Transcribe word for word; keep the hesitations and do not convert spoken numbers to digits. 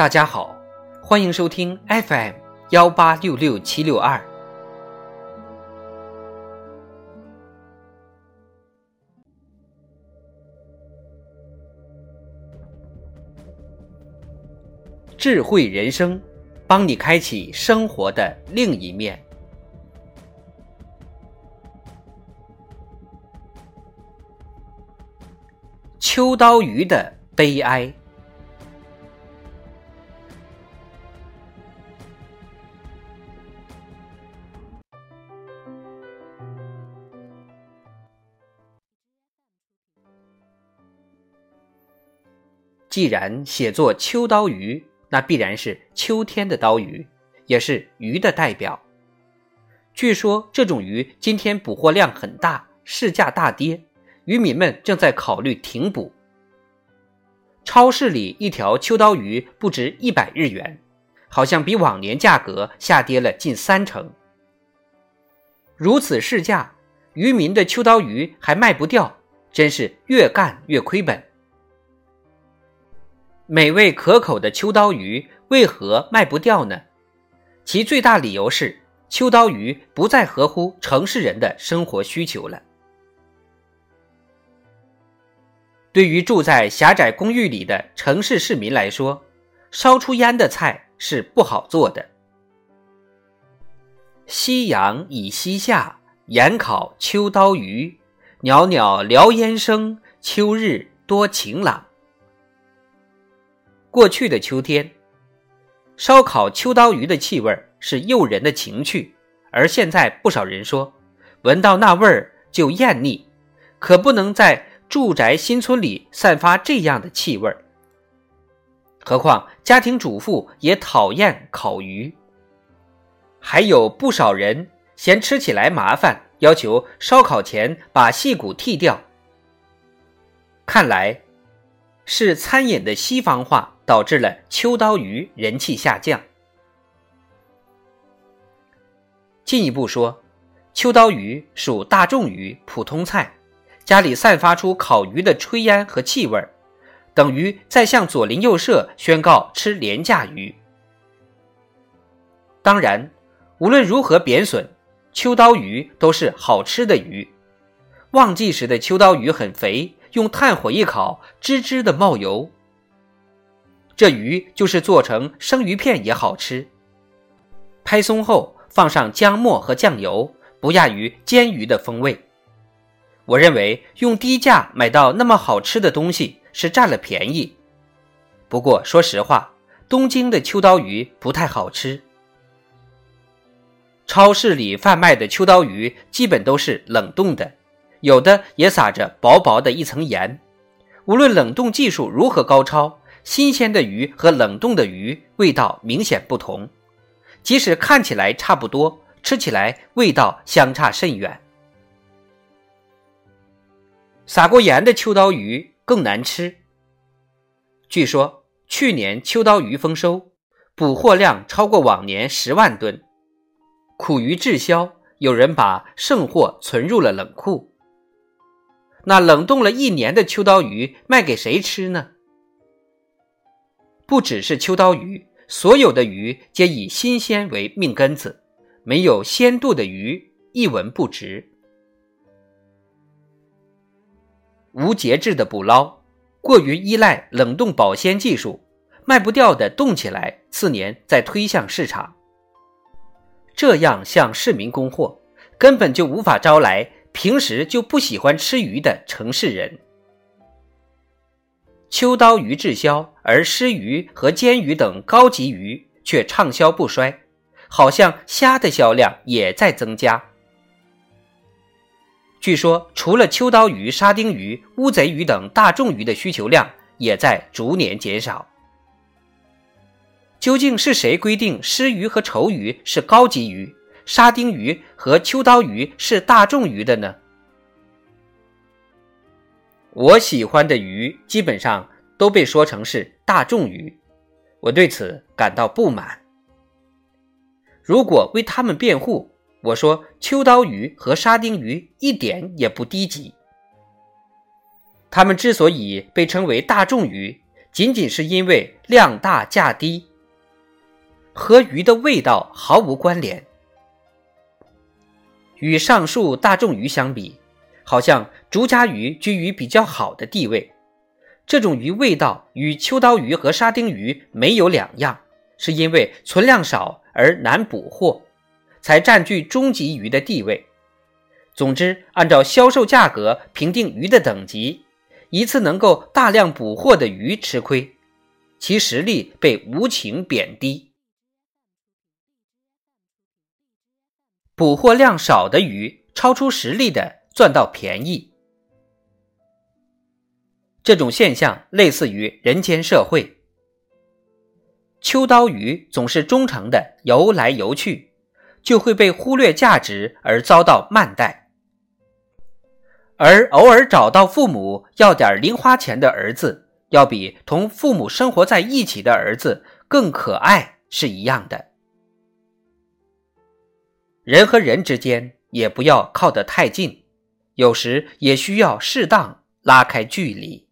大家好，欢迎收听 F M 一八六六七六二。智慧人生，帮你开启生活的另一面。秋刀鱼的悲哀。既然写作秋刀鱼，那必然是秋天的刀鱼，也是鱼的代表。据说这种鱼今天捕获量很大，市价大跌，渔民们正在考虑停捕。超市里一条秋刀鱼不值一百日元，好像比往年价格下跌了近三成。如此市价，渔民的秋刀鱼还卖不掉，真是越干越亏本。美味可口的秋刀鱼为何卖不掉呢？其最大理由是，秋刀鱼不再合乎城市人的生活需求了。对于住在狭窄公寓里的城市市民来说，烧出烟的菜是不好做的。夕阳已西下，盐烤秋刀鱼，袅袅聊烟声，秋日多晴朗。过去的秋天，烧烤秋刀鱼的气味是诱人的情趣，而现在不少人说，闻到那味儿就厌腻，可不能在住宅新村里散发这样的气味。何况家庭主妇也讨厌烤鱼，还有不少人嫌吃起来麻烦，要求烧烤前把细骨剔掉。看来，是餐饮的西方化导致了秋刀鱼人气下降。进一步说，秋刀鱼属大众鱼，普通菜，家里散发出烤鱼的炊烟和气味，等于在向左邻右舍宣告吃廉价鱼。当然，无论如何贬损，秋刀鱼都是好吃的鱼。旺季时的秋刀鱼很肥，用炭火一烤，吱吱的冒油。这鱼就是做成生鱼片也好吃，拍松后放上姜末和酱油，不亚于煎鱼的风味。我认为用低价买到那么好吃的东西是占了便宜。不过说实话，东京的秋刀鱼不太好吃。超市里贩卖的秋刀鱼基本都是冷冻的，有的也撒着薄薄的一层盐。无论冷冻技术如何高超，新鲜的鱼和冷冻的鱼味道明显不同，即使看起来差不多，吃起来味道相差甚远。撒过盐的秋刀鱼更难吃。据说去年秋刀鱼丰收，捕获量超过往年十万吨。苦于滞销，有人把剩货存入了冷库。那冷冻了一年的秋刀鱼卖给谁吃呢？不只是秋刀鱼，所有的鱼皆以新鲜为命根子，没有鲜度的鱼一文不值。无节制的捕捞，过于依赖冷冻保鲜技术，卖不掉的冻起来，次年再推向市场。这样向市民供货，根本就无法招来平时就不喜欢吃鱼的城市人。秋刀鱼滞销，而湿鱼和煎鱼等高级鱼却畅销不衰，好像虾的销量也在增加。据说除了秋刀鱼、沙丁鱼、乌贼鱼等大众鱼的需求量也在逐年减少。究竟是谁规定湿鱼和丑鱼是高级鱼，沙丁鱼和秋刀鱼是大众鱼的呢？我喜欢的鱼基本上都被说成是大众鱼，我对此感到不满。如果为他们辩护，我说秋刀鱼和沙丁鱼一点也不低级。他们之所以被称为大众鱼，仅仅是因为量大价低，和鱼的味道毫无关联。与上述大众鱼相比，好像竹荚鱼居于比较好的地位。这种鱼味道与秋刀鱼和沙丁鱼没有两样，是因为存量少而难捕获，才占据中级鱼的地位。总之，按照销售价格评定鱼的等级，一次能够大量捕获的鱼吃亏，其实力被无情贬低。捕获量少的鱼，超出实力的赚到便宜。这种现象类似于人间社会。秋刀鱼总是忠诚的游来游去，就会被忽略价值而遭到慢待。而偶尔找到父母要点零花钱的儿子，要比同父母生活在一起的儿子更可爱是一样的。人和人之间也不要靠得太近，有时也需要适当拉开距离。